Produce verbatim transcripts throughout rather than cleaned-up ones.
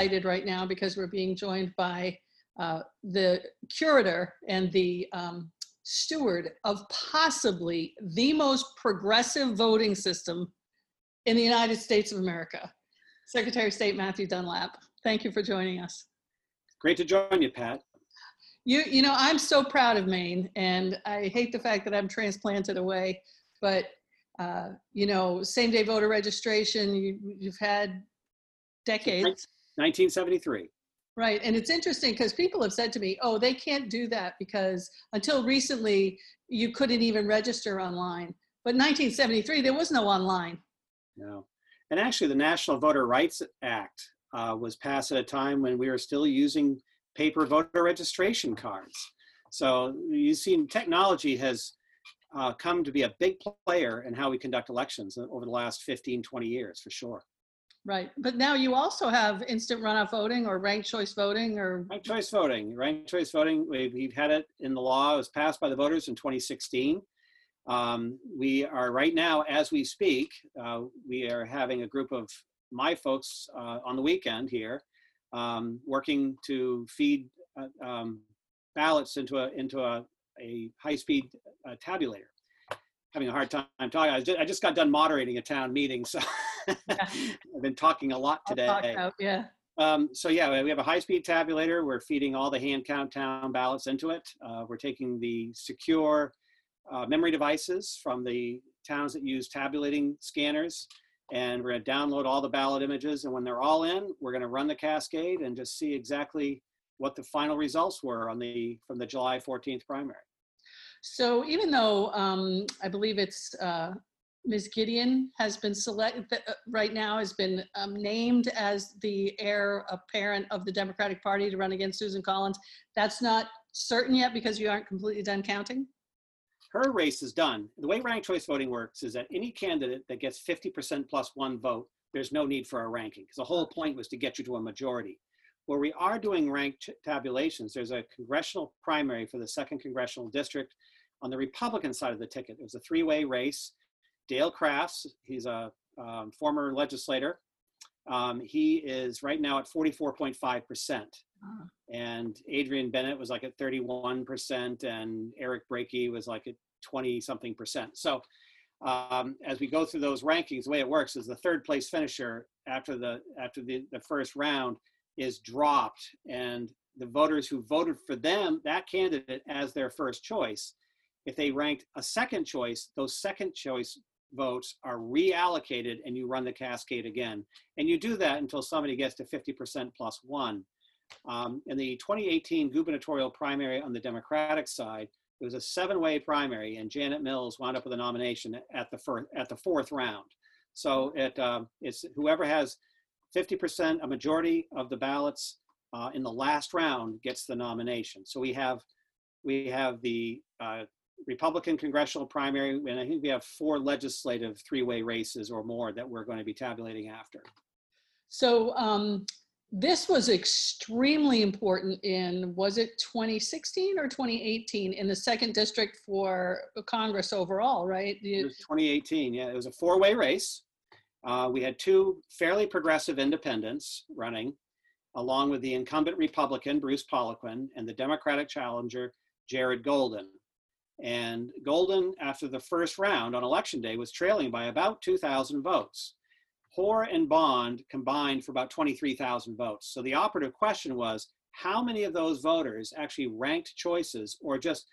excited right now because we're being joined by uh, the curator and the um, steward of possibly the most progressive voting system in the United States of America, Secretary of State Matthew Dunlap. Thank you for joining us. Great to join you, Pat. You, you know, I'm so proud of Maine, and I hate the fact that I'm transplanted away, but, uh, you know, same-day voter registration, you, you've had decades. nineteen seventy-three. Right, and it's interesting because people have said to me, oh, they can't do that because until recently, you couldn't even register online. But nineteen seventy-three, there was no online. No, and actually the National Voter Rights Act uh, was passed at a time when we were still using paper voter registration cards. So you've seen technology has uh, come to be a big player in how we conduct elections over the last fifteen, twenty years, for sure. Right, but now you also have instant runoff voting or ranked choice voting or... Ranked choice voting, ranked choice voting, we've, we've had it in the law. It was passed by the voters in twenty sixteen. Um, we are right now, as we speak, uh, we are having a group of my folks uh, on the weekend here Um, working to feed uh, um, ballots into a into a, a high-speed uh, tabulator. Having a hard time talking. I just, I just got done moderating a town meeting, so yeah. I've been talking a lot today. I'll talk out, yeah. Um, so yeah, we have a high-speed tabulator. We're feeding all the hand-count town ballots into it. Uh, we're taking the secure uh, memory devices from the towns that use tabulating scanners, and we're going to download all the ballot images, and when they're all in, we're going to run the cascade and just see exactly what the final results were on the from the July fourteenth primary. So even though um, I believe it's uh, Miz Gideon has been selected, uh, right now has been um, named as the heir apparent of the Democratic Party to run against Susan Collins, that's not certain yet because you aren't completely done counting? Her race is done. The way ranked choice voting works is that any candidate that gets fifty percent plus one vote, there's no need for a ranking, because the whole point was to get you to a majority. Where we are doing ranked tabulations, there's a congressional primary for the second congressional district on the Republican side of the ticket. It was a three-way race. Dale Crafts, he's a um, former legislator. Um, he is right now at forty-four point five percent. And Adrian Bennett was like at thirty-one percent, and Eric Brakey was like at twenty something percent. So um, as we go through those rankings, the way it works is the third place finisher after the after the, the first round is dropped, and the voters who voted for them, that candidate as their first choice, if they ranked a second choice, those second choice votes are reallocated, and you run the cascade again. And you do that until somebody gets to fifty percent plus one. Um, in the twenty eighteen gubernatorial primary on the Democratic side, it was a seven-way primary, and Janet Mills wound up with a nomination at the first, at the fourth round. So it, uh, it's whoever has fifty percent, a majority of the ballots uh, in the last round gets the nomination. So we have we have the uh, Republican congressional primary, and I think we have four legislative three-way races or more that we're going to be tabulating after. So. Um... This was extremely important in, was it twenty sixteen or twenty eighteen, in the second district for Congress overall, right? It was twenty eighteen, yeah. It was a four-way race. Uh, we had two fairly progressive independents running, along with the incumbent Republican, Bruce Poliquin, and the Democratic challenger, Jared Golden. And Golden, after the first round on Election Day, was trailing by about two thousand votes. Hoare and Bond combined for about twenty-three thousand votes. So the operative question was, how many of those voters actually ranked choices or just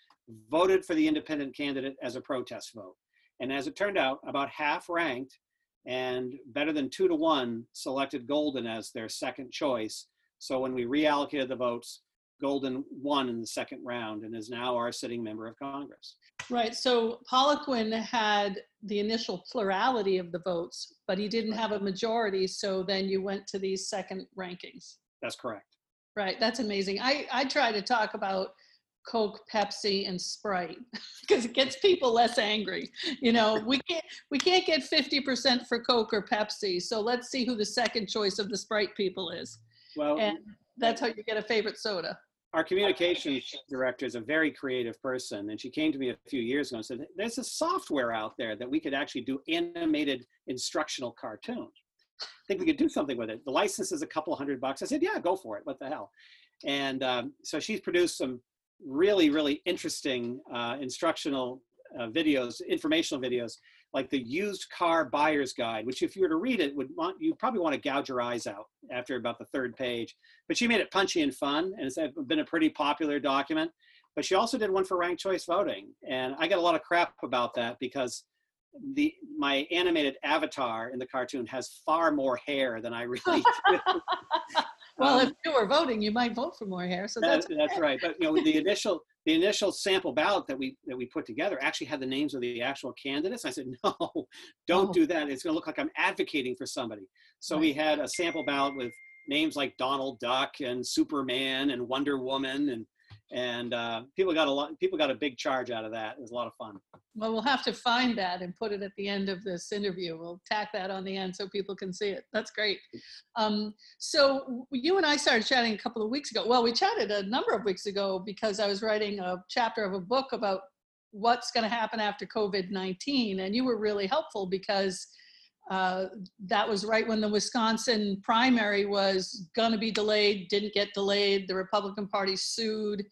voted for the independent candidate as a protest vote? And as it turned out, about half ranked, and better than two to one selected Golden as their second choice. So when we reallocated the votes, Golden won in the second round and is now our sitting member of Congress. Right, so Poliquin had the initial plurality of the votes, but he didn't have a majority, so then you went to these second rankings. That's correct. Right, that's amazing. I, I try to talk about Coke, Pepsi, and Sprite because it gets people less angry. You know, we can't, we can't get fifty percent for Coke or Pepsi, so let's see who the second choice of the Sprite people is. Well, and that's how you get a favorite soda. Our communications director is a very creative person, and she came to me a few years ago and said, there's a software out there that we could actually do animated instructional cartoons. think we could do something with it. The license is a couple hundred bucks. I said, yeah, go for it. What the hell? And um, so she's produced some really, really interesting uh, instructional uh, videos, informational videos, like the used car buyer's guide, which if you were to read it, would want, you'd probably want to gouge your eyes out after about the third page. But she made it punchy and fun, and it's been a pretty popular document. But she also did one for ranked choice voting. And I got a lot of crap about that because the my animated avatar in the cartoon has far more hair than I really do. Well, um, if you were voting, you might vote for more hair. So that's that's okay. Right. But you know, the initial the initial sample ballot that we that we put together actually had the names of the actual candidates. I said, no, don't oh. do that. It's going to look like I'm advocating for somebody. So right. We had a sample ballot with names like Donald Duck and Superman and Wonder Woman, and and uh, people got a lot. People got a big charge out of that. It was a lot of fun. Well, we'll have to find that and put it at the end of this interview. We'll tack that on the end so people can see it. That's great. Um, so you and I started chatting a couple of weeks ago. Well, we chatted a number of weeks ago because I was writing a chapter of a book about what's going to happen after COVID nineteen, and you were really helpful because uh, that was right when the Wisconsin primary was going to be delayed, didn't get delayed. The Republican Party sued.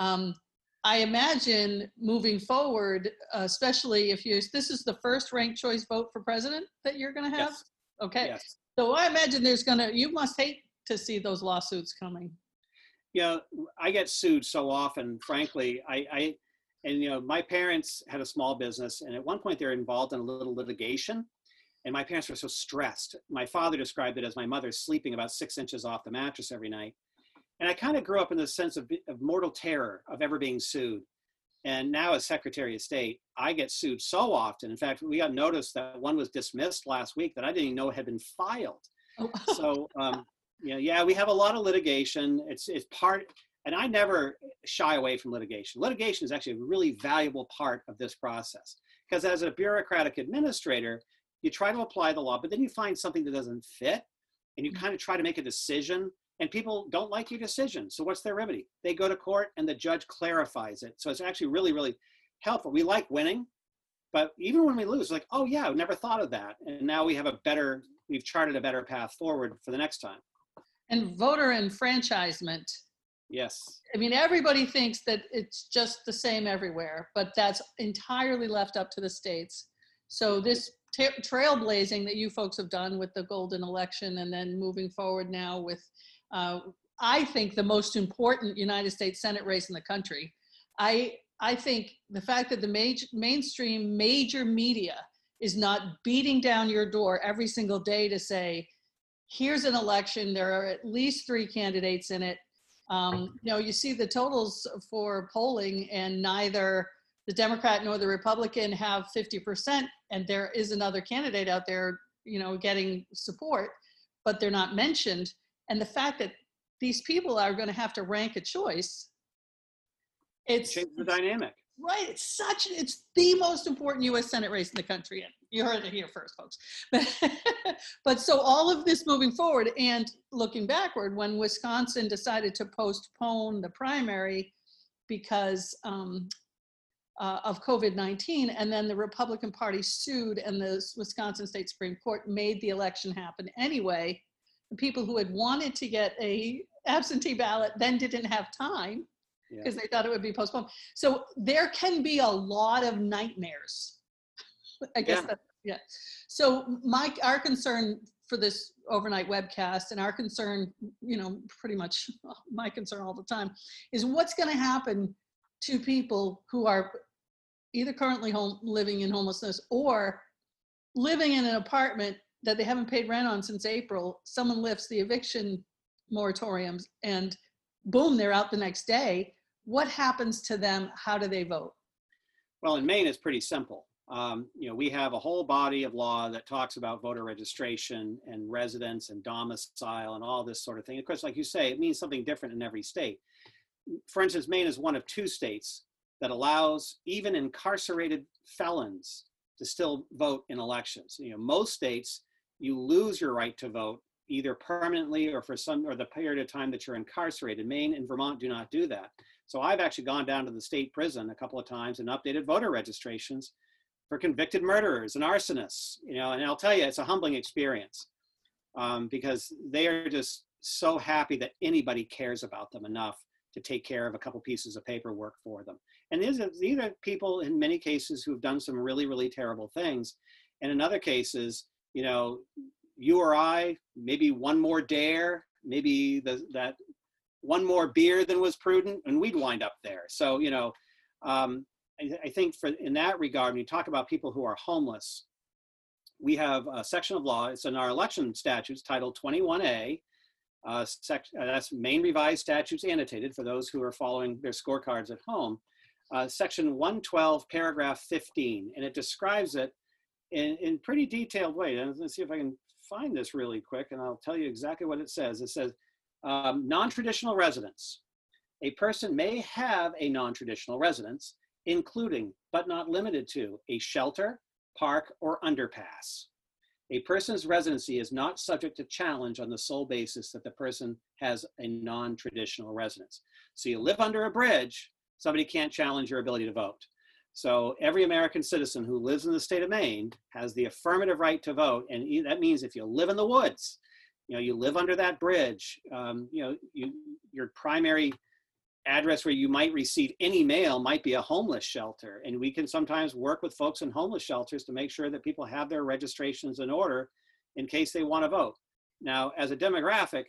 Um, I imagine moving forward, especially if you, this is the first ranked choice vote for president that you're going to have? Yes. Okay. Yes. So I imagine there's going to, you must hate to see those lawsuits coming. Yeah, you know, I get sued so often, frankly. I, I, and you know, my parents had a small business, and at one point they were involved in a little litigation, and my parents were so stressed. My father described it as my mother sleeping about six inches off the mattress every night. And I kind of grew up in the sense of, of mortal terror of ever being sued. And now as Secretary of State, I get sued so often. In fact, we got noticed that one was dismissed last week that I didn't even know had been filed. So, um, you know, yeah, we have a lot of litigation. It's, it's part, and I never shy away from litigation. Litigation is actually a really valuable part of this process. Because as a bureaucratic administrator, you try to apply the law, but then you find something that doesn't fit, and you kind of try to make a decision. And people don't like your decision. So what's their remedy? They go to court and the judge clarifies it. So it's actually really, really helpful. We like winning, but even when we lose, like, oh yeah, I never thought of that. And now we have a better, we've charted a better path forward for the next time. And voter enfranchisement. Yes. I mean, everybody thinks that it's just the same everywhere, but that's entirely left up to the states. So this ta- trailblazing that you folks have done with the Golden election and then moving forward now with Uh, I think the most important United States Senate race in the country. I I think the fact that the major, mainstream major media is not beating down your door every single day to say, here's an election, there are at least three candidates in it. Um, you know, you see the totals for polling, and neither the Democrat nor the Republican have fifty percent, and there is another candidate out there, you know, getting support, but they're not mentioned. And the fact that these people are going to have to rank a choice, it's change the dynamic. Right. It's such, it's the most important U S Senate race in the country. And you heard it here first, folks. But, but so all of this moving forward and looking backward, when Wisconsin decided to postpone the primary because um, uh, of COVID nineteen, and then the Republican Party sued and the Wisconsin State Supreme Court made the election happen anyway. People who had wanted to get a absentee ballot then didn't have time because yeah. they thought it would be postponed. So there can be a lot of nightmares. I guess yeah. That, yeah. So my, our concern for this overnight webcast, and our concern, you know, pretty much my concern all the time, is what's going to happen to people who are either currently home, living in homelessness, or living in an apartment that they haven't paid rent on since April. Someone lifts the eviction moratoriums and boom, they're out the next day. What happens to them? How do they vote? Well, in Maine, it's pretty simple. Um, you know, we have a whole body of law that talks about voter registration and residence and domicile and all this sort of thing. Of course, like you say, it means something different in every state. For instance, Maine is one of two states that allows even incarcerated felons to still vote in elections. You know, most states, you lose your right to vote either permanently or for some, or the period of time that you're incarcerated. Maine and Vermont do not do that. So I've actually gone down to the state prison a couple of times and updated voter registrations for convicted murderers and arsonists, you know, and I'll tell you, it's a humbling experience. um, because they are just so happy that anybody cares about them enough to take care of a couple pieces of paperwork for them. And these are, these are people in many cases who've done some really, really terrible things. And in other cases, you know, you or I, maybe one more dare, maybe the, that one more beer than was prudent, and we'd wind up there. So, you know, um, I, I think for in that regard, when you talk about people who are homeless, we have a section of law, it's in our election statutes, Title twenty-one A, Uh, sec- uh, that's Maine Revised Statutes Annotated for those who are following their scorecards at home, uh, section one twelve, paragraph fifteen, and it describes it in, in pretty detailed way. And let's see if I can find this really quick, and I'll tell you exactly what it says. It says, um, non-traditional residence. A person may have a non-traditional residence, including, but not limited to, a shelter, park, or underpass. A person's residency is not subject to challenge on the sole basis that the person has a non-traditional residence. So you live under a bridge, somebody can't challenge your ability to vote. So every American citizen who lives in the state of Maine has the affirmative right to vote, and that means if you live in the woods, you know, you live under that bridge, um, you know, you, your primary address where you might receive any mail might be a homeless shelter. And we can sometimes work with folks in homeless shelters to make sure that people have their registrations in order in case they want to vote. Now, as a demographic,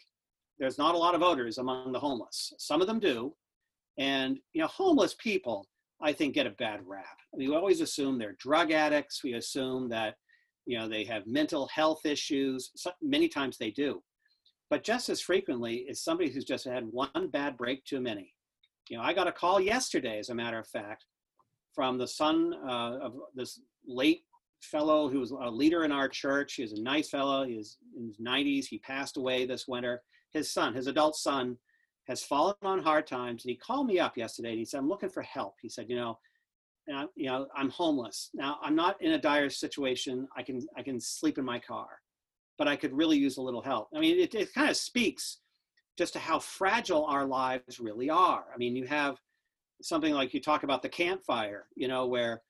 there's not a lot of voters among the homeless. Some of them do. And, you know, homeless people, I think, get a bad rap. I mean, we always assume they're drug addicts. We assume that, you know, they have mental health issues. So, many times they do. But just as frequently is somebody who's just had one bad break too many. You know, I got a call yesterday, as a matter of fact, from the son uh, of this late fellow who was a leader in our church. He was a nice fellow. He was in his nineties. He passed away this winter. His son, his adult son, has fallen on hard times. And he called me up yesterday and he said, I'm looking for help. He said, you know, uh, you know, I'm homeless. Now, I'm not in a dire situation. I can I can sleep in my car, but I could really use a little help. I mean, it, it kind of speaks just to how fragile our lives really are. I mean, you have something like you talk about the campfire, you know, where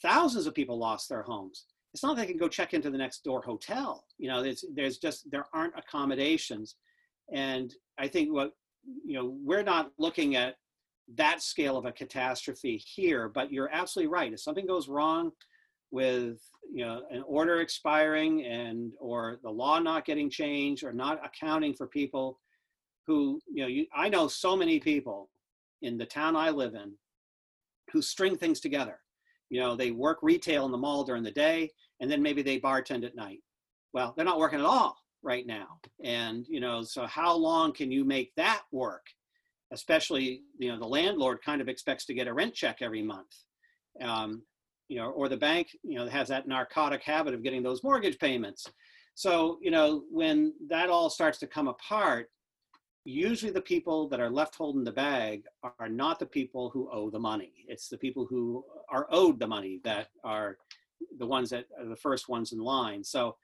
thousands of people lost their homes. It's not they can go check into the next door hotel. You know, there's, there's just, there aren't accommodations. And I think what, you know, we're not looking at that scale of a catastrophe here, but you're absolutely right. If something goes wrong with, you know, an order expiring and, or the law not getting changed or not accounting for people who, you know, you, I know so many people in the town I live in who string things together. You know, they work retail in the mall during the day, and then maybe they bartend at night. Well, they're not working at all right now. And, you know, so how long can you make that work? Especially, you know, the landlord kind of expects to get a rent check every month. Um, you know, or the bank, you know, has that narcotic habit of getting those mortgage payments. So, you know, when that all starts to come apart, usually the people that are left holding the bag are not the people who owe the money. It's the people who are owed the money that are the ones that are the first ones in line. So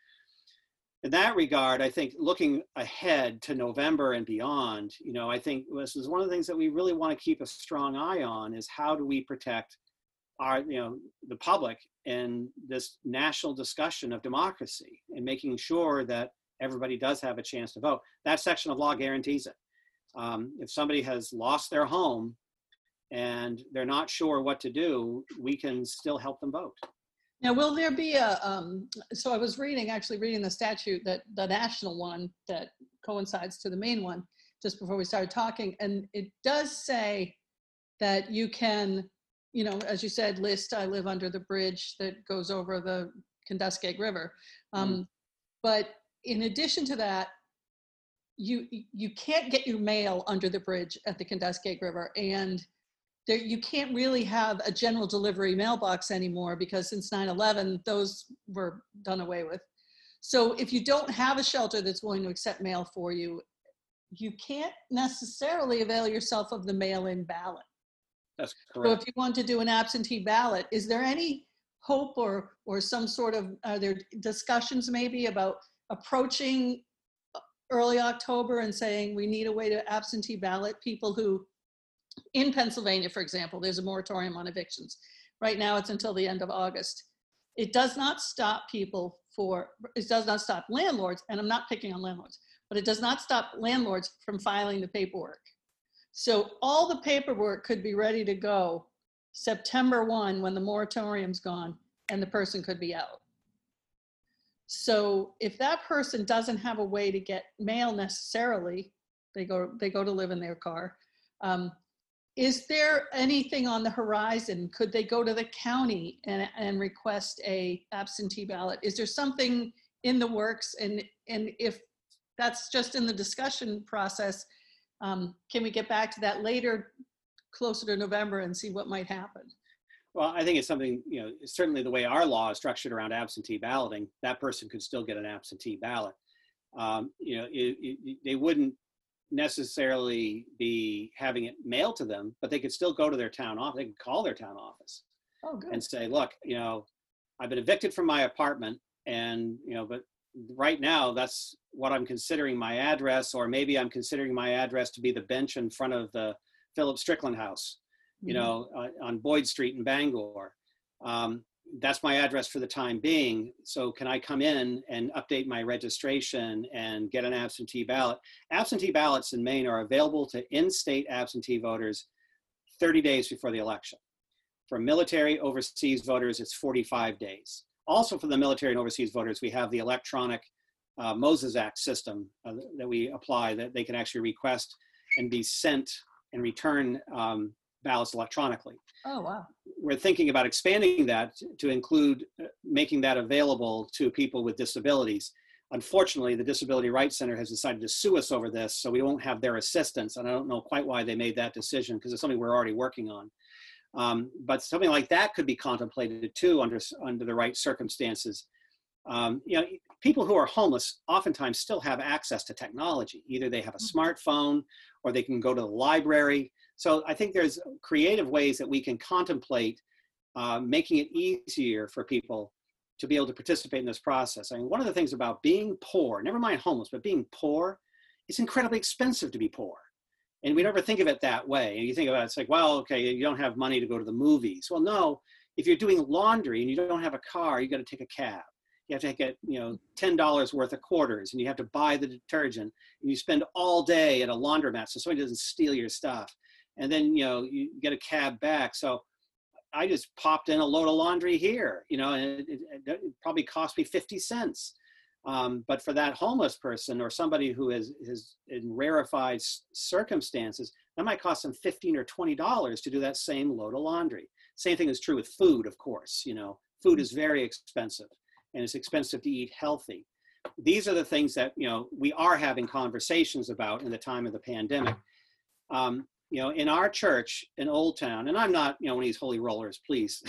in that regard, I think looking ahead to November and beyond, you know, I think this is one of the things that we really want to keep a strong eye on is how do we protect our, you know, the public in this national discussion of democracy and making sure that everybody does have a chance to vote. That section of law guarantees it. Um, if somebody has lost their home and they're not sure what to do, we can still help them vote. Now, will there be a, um, so I was reading, actually reading the statute, that the national one that coincides to the Maine one, just before we started talking, and it does say that you can, you know, as you said, list, I live under the bridge that goes over the Kenduskeag River. Um, mm. But in addition to that, you you can't get your mail under the bridge at the Kenduskeag River, and there, you can't really have a general delivery mailbox anymore because since nine eleven, those were done away with. So if you don't have a shelter that's willing to accept mail for you, you can't necessarily avail yourself of the mail-in ballot. That's correct. So if you want to do an absentee ballot, is there any hope or or some sort of, are there discussions maybe about approaching early October and saying we need a way to absentee ballot people who, in Pennsylvania, for example, there's a moratorium on evictions. Right now it's until the end of August. It does not stop people for, it does not stop landlords, and I'm not picking on landlords, but it does not stop landlords from filing the paperwork. So all the paperwork could be ready to go September first when the moratorium's gone and the person could be out. So if that person doesn't have a way to get mail necessarily, they go, they go to live in their car. Um, is there anything on the horizon? Could they go to the county and, and request a absentee ballot? Is there something in the works? And, and if that's just in the discussion process, um, can we get back to that later, closer to November, and see what might happen? Well, I think it's something, you know, certainly the way our law is structured around absentee balloting, that person could still get an absentee ballot. Um, you know, it, it, they wouldn't necessarily be having it mailed to them, but they could still go to their town office. They could call their town office oh, good. and say, look, you know, I've been evicted from my apartment, and, you know, but right now that's what I'm considering my address, or maybe I'm considering my address to be the bench in front of the Philip Strickland house, you mm-hmm. know, uh, on Boyd Street in Bangor. Um, that's my address for the time being. So can I come in and update my registration and get an absentee ballot? Absentee ballots in Maine are available to in-state absentee voters thirty days before the election. For military overseas voters, it's forty-five days. Also for the military and overseas voters, we have the electronic uh, MOSES Act system uh, that we apply, that they can actually request and be sent and return um, ballots electronically. Oh, wow. We're thinking about expanding that to include uh, making that available to people with disabilities. Unfortunately, the Disability Rights Center has decided to sue us over this, so we won't have their assistance. And I don't know quite why they made that decision, because it's something we're already working on. Um, but something like that could be contemplated too under, under the right circumstances. Um, you know, people who are homeless oftentimes still have access to technology. Either they have a smartphone or they can go to the library. So I think there's creative ways that we can contemplate uh, making it easier for people to be able to participate in this process. I mean, one of the things about being poor, never mind homeless, but being poor, it's incredibly expensive to be poor. And we never think of it that way. And you think about it, it's like, well, okay, you don't have money to go to the movies. Well, no, if you're doing laundry and you don't have a car, you got to take a cab. You have to get, you know, ten dollars worth of quarters, and you have to buy the detergent, and you spend all day at a laundromat so somebody doesn't steal your stuff. And then, you know, you get a cab back. So I just popped in a load of laundry here, you know, and it, it probably cost me fifty cents. Um, but for that homeless person or somebody who is, is in rarefied circumstances, that might cost them fifteen or twenty dollars to do that same load of laundry. Same thing is true with food, of course, you know, food is very expensive. And it's expensive to eat healthy. These are the things that, you know, we are having conversations about in the time of the pandemic. Um, you know, in our church in Old Town, and I'm not, you know, one of these holy rollers, please.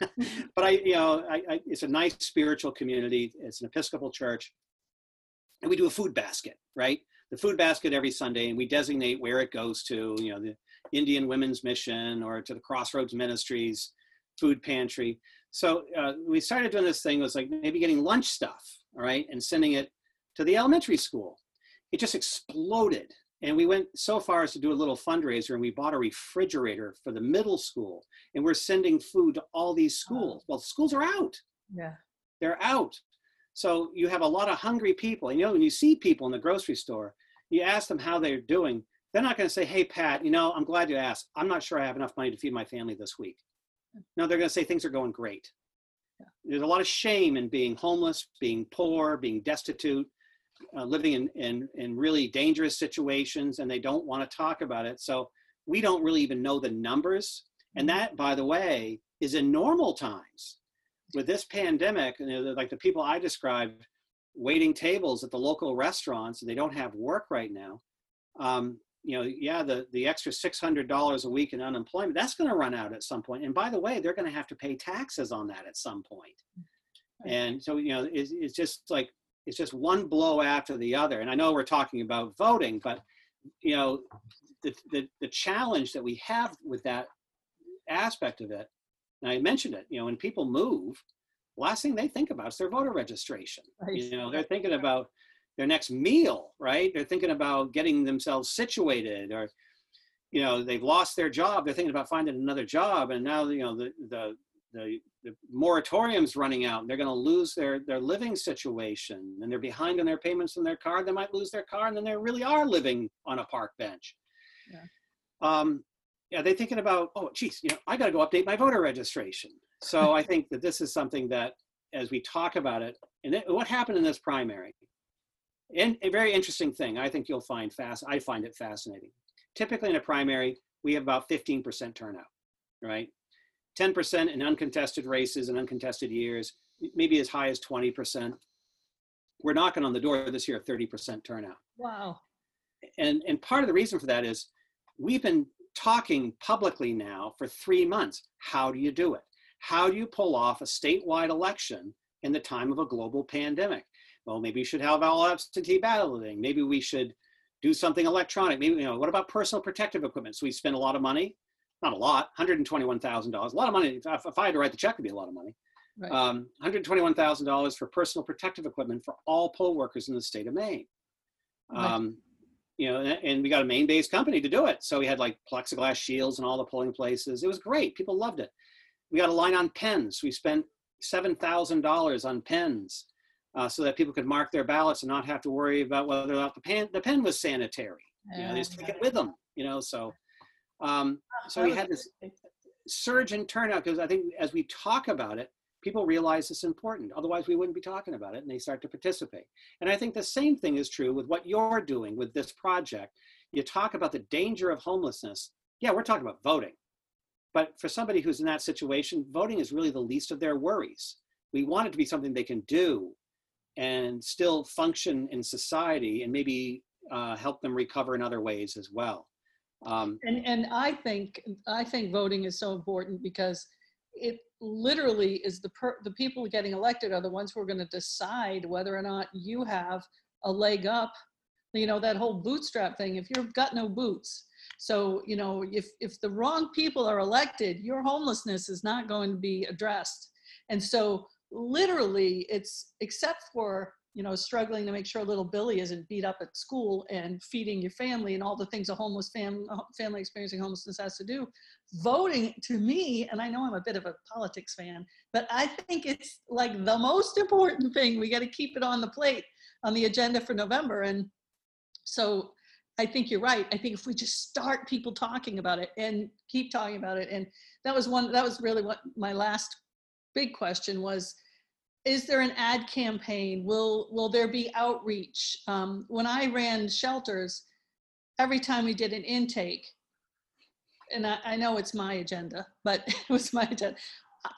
But I, you know, I, I, it's a nice spiritual community. It's an Episcopal church. And we do a food basket, right? The food basket every Sunday, and we designate where it goes to, you know, the Indian Women's Mission or to the Crossroads Ministries food pantry. So uh, we started doing this thing, was like maybe getting lunch stuff, all right, and sending it to the elementary school. It just exploded. And we went so far as to do a little fundraiser, and we bought a refrigerator for the middle school. And we're sending food to all these schools. Well, schools are out. Yeah. They're out. So you have a lot of hungry people. And you know, when you see people in the grocery store, you ask them how they're doing. They're not going to say, hey, Pat, you know, I'm glad you asked. I'm not sure I have enough money to feed my family this week. No, they're going to say things are going great. Yeah. There's a lot of shame in being homeless, being poor, being destitute, uh, living in, in, in really dangerous situations, and they don't want to talk about it. So we don't really even know the numbers. And that, by the way, is in normal times. With this pandemic, you know, like the people I described, waiting tables at the local restaurants, and they don't have work right now. Um, You know, yeah, the, the extra six hundred dollars a week in unemployment, that's going to run out at some point. And by the way, they're going to have to pay taxes on that at some point. Okay. And so, you know, it's, it's just like, it's just one blow after the other. And I know we're talking about voting, but, you know, the, the, the challenge that we have with that aspect of it, and I mentioned it, you know, when people move, last thing they think about is their voter registration. Right. You know, they're thinking about their next meal, right? They're thinking about getting themselves situated, or, you know, they've lost their job. They're thinking about finding another job. And now, you know, the the, the the moratorium's running out, and they're going to lose their, their living situation, and they're behind on their payments on their car, they might lose their car, and then they really are living on a park bench. Yeah. Um, yeah, they're thinking about, oh, geez, you know, I got to go update my voter registration. So I think that this is something that, as we talk about it, and it, what happened in this primary, and a very interesting thing, I think you'll find fast, I find it fascinating. Typically in a primary, we have about fifteen percent turnout, right? ten percent in uncontested races and uncontested years, maybe as high as twenty percent. We're knocking on the door this year of thirty percent turnout. Wow. And, and part of the reason for that is we've been talking publicly now for three months. How do you do it? How do you pull off a statewide election in the time of a global pandemic? Well, maybe you should have all absentee balloting. Maybe we should do something electronic. Maybe, you know, what about personal protective equipment? So we spend a lot of money. Not a lot, one hundred twenty-one thousand dollars, a lot of money. If, if I had to write the check, it'd be a lot of money. Right. Um, one hundred twenty-one thousand dollars for personal protective equipment for all poll workers in the state of Maine. Um, right. You know, and, and we got a Maine-based company to do it. So we had like plexiglass shields and all the polling places. It was great, people loved it. We got a line on pens. We spent seven thousand dollars on pens uh, so that people could mark their ballots and not have to worry about whether or not the pen, the pen was sanitary. Yeah. You know, they just took it with them, you know, so. Um, so we had this surge in turnout because I think as we talk about it, people realize it's important. Otherwise, we wouldn't be talking about it, and they start to participate. And I think the same thing is true with what you're doing with this project. You talk about the danger of homelessness. Yeah, we're talking about voting. But for somebody who's in that situation, voting is really the least of their worries. We want it to be something they can do and still function in society and maybe uh, help them recover in other ways as well. Um, and and I think I think voting is so important because it literally is the per, the people getting elected are the ones who are going to decide whether or not you have a leg up. You know, that whole bootstrap thing. If you've got no boots, so you know if if the wrong people are elected, your homelessness is not going to be addressed. And so literally, it's except for, you know, struggling to make sure little Billy isn't beat up at school and feeding your family and all the things a homeless fam family experiencing homelessness has to do. Voting to me, and I know I'm a bit of a politics fan, but I think it's like the most important thing. We got to keep it on the plate, on the agenda for November. And so I think you're right. I think if we just start people talking about it and keep talking about it. And that was one, that was really what my last big question was. Is there an ad campaign? Will will there be outreach? Um, when I ran shelters, every time we did an intake, and I, I know it's my agenda, but it was my agenda,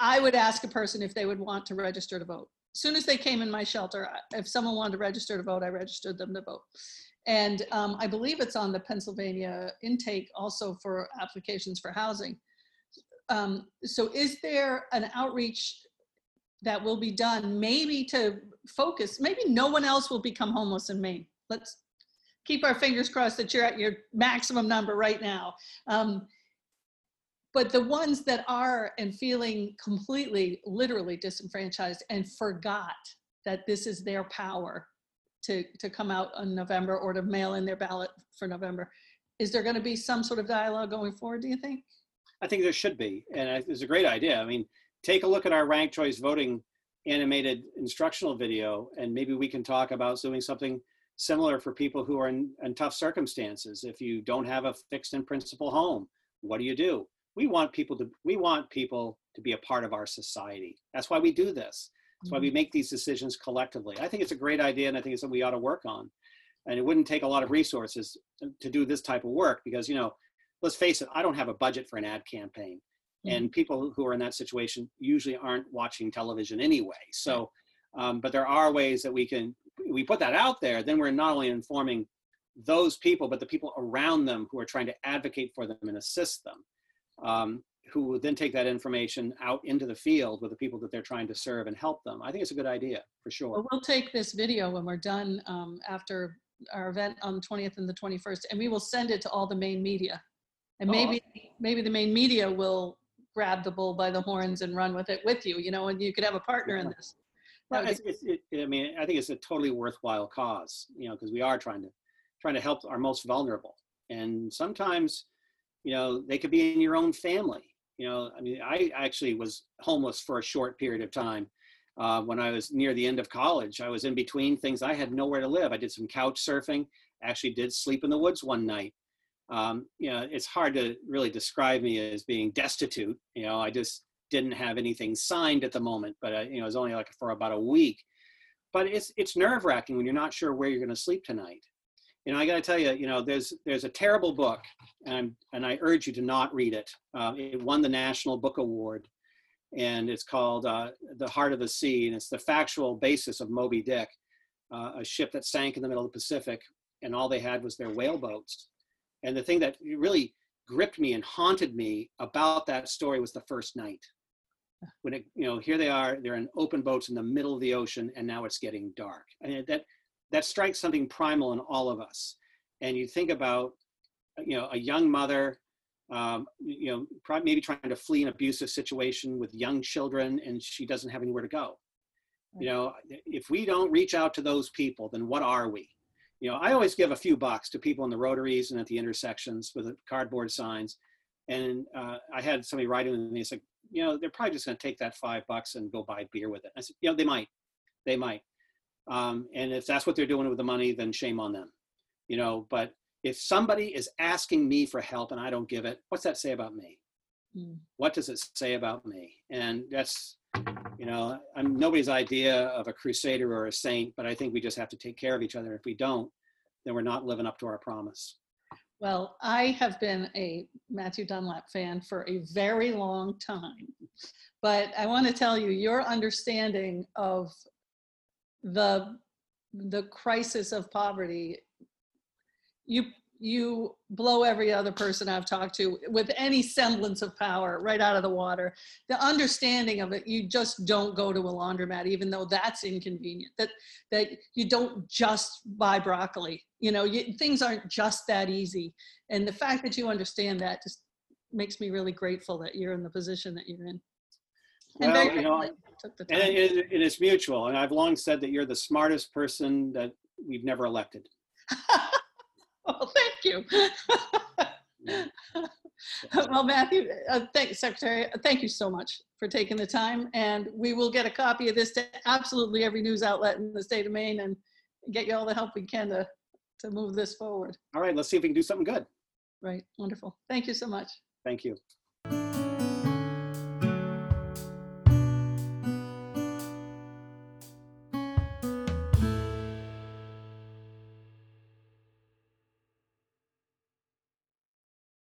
I would ask a person if they would want to register to vote. As soon as they came in my shelter, if someone wanted to register to vote, I registered them to vote. And um, I believe it's on the Pennsylvania intake also for applications for housing. Um, so is there an outreach that will be done, maybe to focus, maybe no one else will become homeless in Maine. Let's keep our fingers crossed that you're at your maximum number right now. Um, but the ones that are and feeling completely, literally disenfranchised and forgot that this is their power to, to come out on November or to mail in their ballot for November. Is there gonna be some sort of dialogue going forward, do you think? I think there should be, and it's a great idea. I mean, take a look at our ranked choice voting animated instructional video, and maybe we can talk about doing something similar for people who are in, in tough circumstances. If you don't have a fixed in principle home, what do you do? We want people to, we want people to be a part of our society. That's why we do this. That's why we make these decisions collectively. I think it's a great idea, and I think it's something we ought to work on. And it wouldn't take a lot of resources to do this type of work because, you know, let's face it, I don't have a budget for an ad campaign. And people who are in that situation usually aren't watching television anyway. So, um, but there are ways that we can, we put that out there, then we're not only informing those people, but the people around them who are trying to advocate for them and assist them, um, who will then take that information out into the field with the people that they're trying to serve and help them. I think it's a good idea, for sure. Well, we'll take this video when we're done um, after our event on the twentieth and the twenty-first, and we will send it to all the Maine media. And maybe, oh, okay. maybe the Maine media will grab the bull by the horns and run with it with you, you know, and you could have a partner in this. Well, it's, it's, it, I mean, I think it's a totally worthwhile cause, you know, because we are trying to, trying to help our most vulnerable. And sometimes, you know, they could be in your own family. You know, I mean, I actually was homeless for a short period of time. Uh, when I was near the end of college, I was in between things. I had nowhere to live. I did some couch surfing, actually did sleep in the woods one night. Um, you know, it's hard to really describe me as being destitute. You know, I just didn't have anything signed at the moment, but I, you know, it was only like for about a week. But it's it's nerve wracking when you're not sure where you're going to sleep tonight. You know, I got to tell you, you know, there's there's a terrible book, and I'm, and I urge you to not read it. Uh, it won the National Book Award, and it's called uh, The Heart of the Sea, and it's the factual basis of Moby Dick, uh, a ship that sank in the middle of the Pacific, and all they had was their whale boats. And the thing that really gripped me and haunted me about that story was the first night. When it, you know, here they are, they're in open boats in the middle of the ocean, and now it's getting dark. I mean, that. that strikes something primal in all of us. And you think about, you know, a young mother, um, you know, probably maybe trying to flee an abusive situation with young children, and she doesn't have anywhere to go. You know, if we don't reach out to those people, then what are we? You know, I always give a few bucks to people in the rotaries and at the intersections with the cardboard signs. And uh, I had somebody write in with me, it's like, you know, they're probably just gonna take that five bucks and go buy beer with it. I said, you know, they might, they might. Um, and if that's what they're doing with the money, then shame on them, you know, but if somebody is asking me for help and I don't give it, what's that say about me? Mm. What does it say about me? And that's, you know, I'm nobody's idea of a crusader or a saint, but I think we just have to take care of each other. If we don't, then we're not living up to our promise. Well, I have been a Matthew Dunlap fan for a very long time, but I want to tell you, your understanding of the the crisis of poverty, you you blow every other person I've talked to with any semblance of power right out of the water. The understanding of it, you just don't go to a laundromat, even though that's inconvenient, that that you don't just buy broccoli, you know, you, things aren't just that easy. And the fact that you understand that just makes me really grateful that you're in the position that you're in. And well, very, you know, and it, it is mutual. And I've long said that you're the smartest person that we've never elected. Well, thank you. Yeah. Well, Matthew, uh, thanks, Secretary. Thank you so much for taking the time. And we will get a copy of this to absolutely every news outlet in the state of Maine and get you all the help we can to, to move this forward. All right, let's see if we can do something good. Right, wonderful. Thank you so much. Thank you.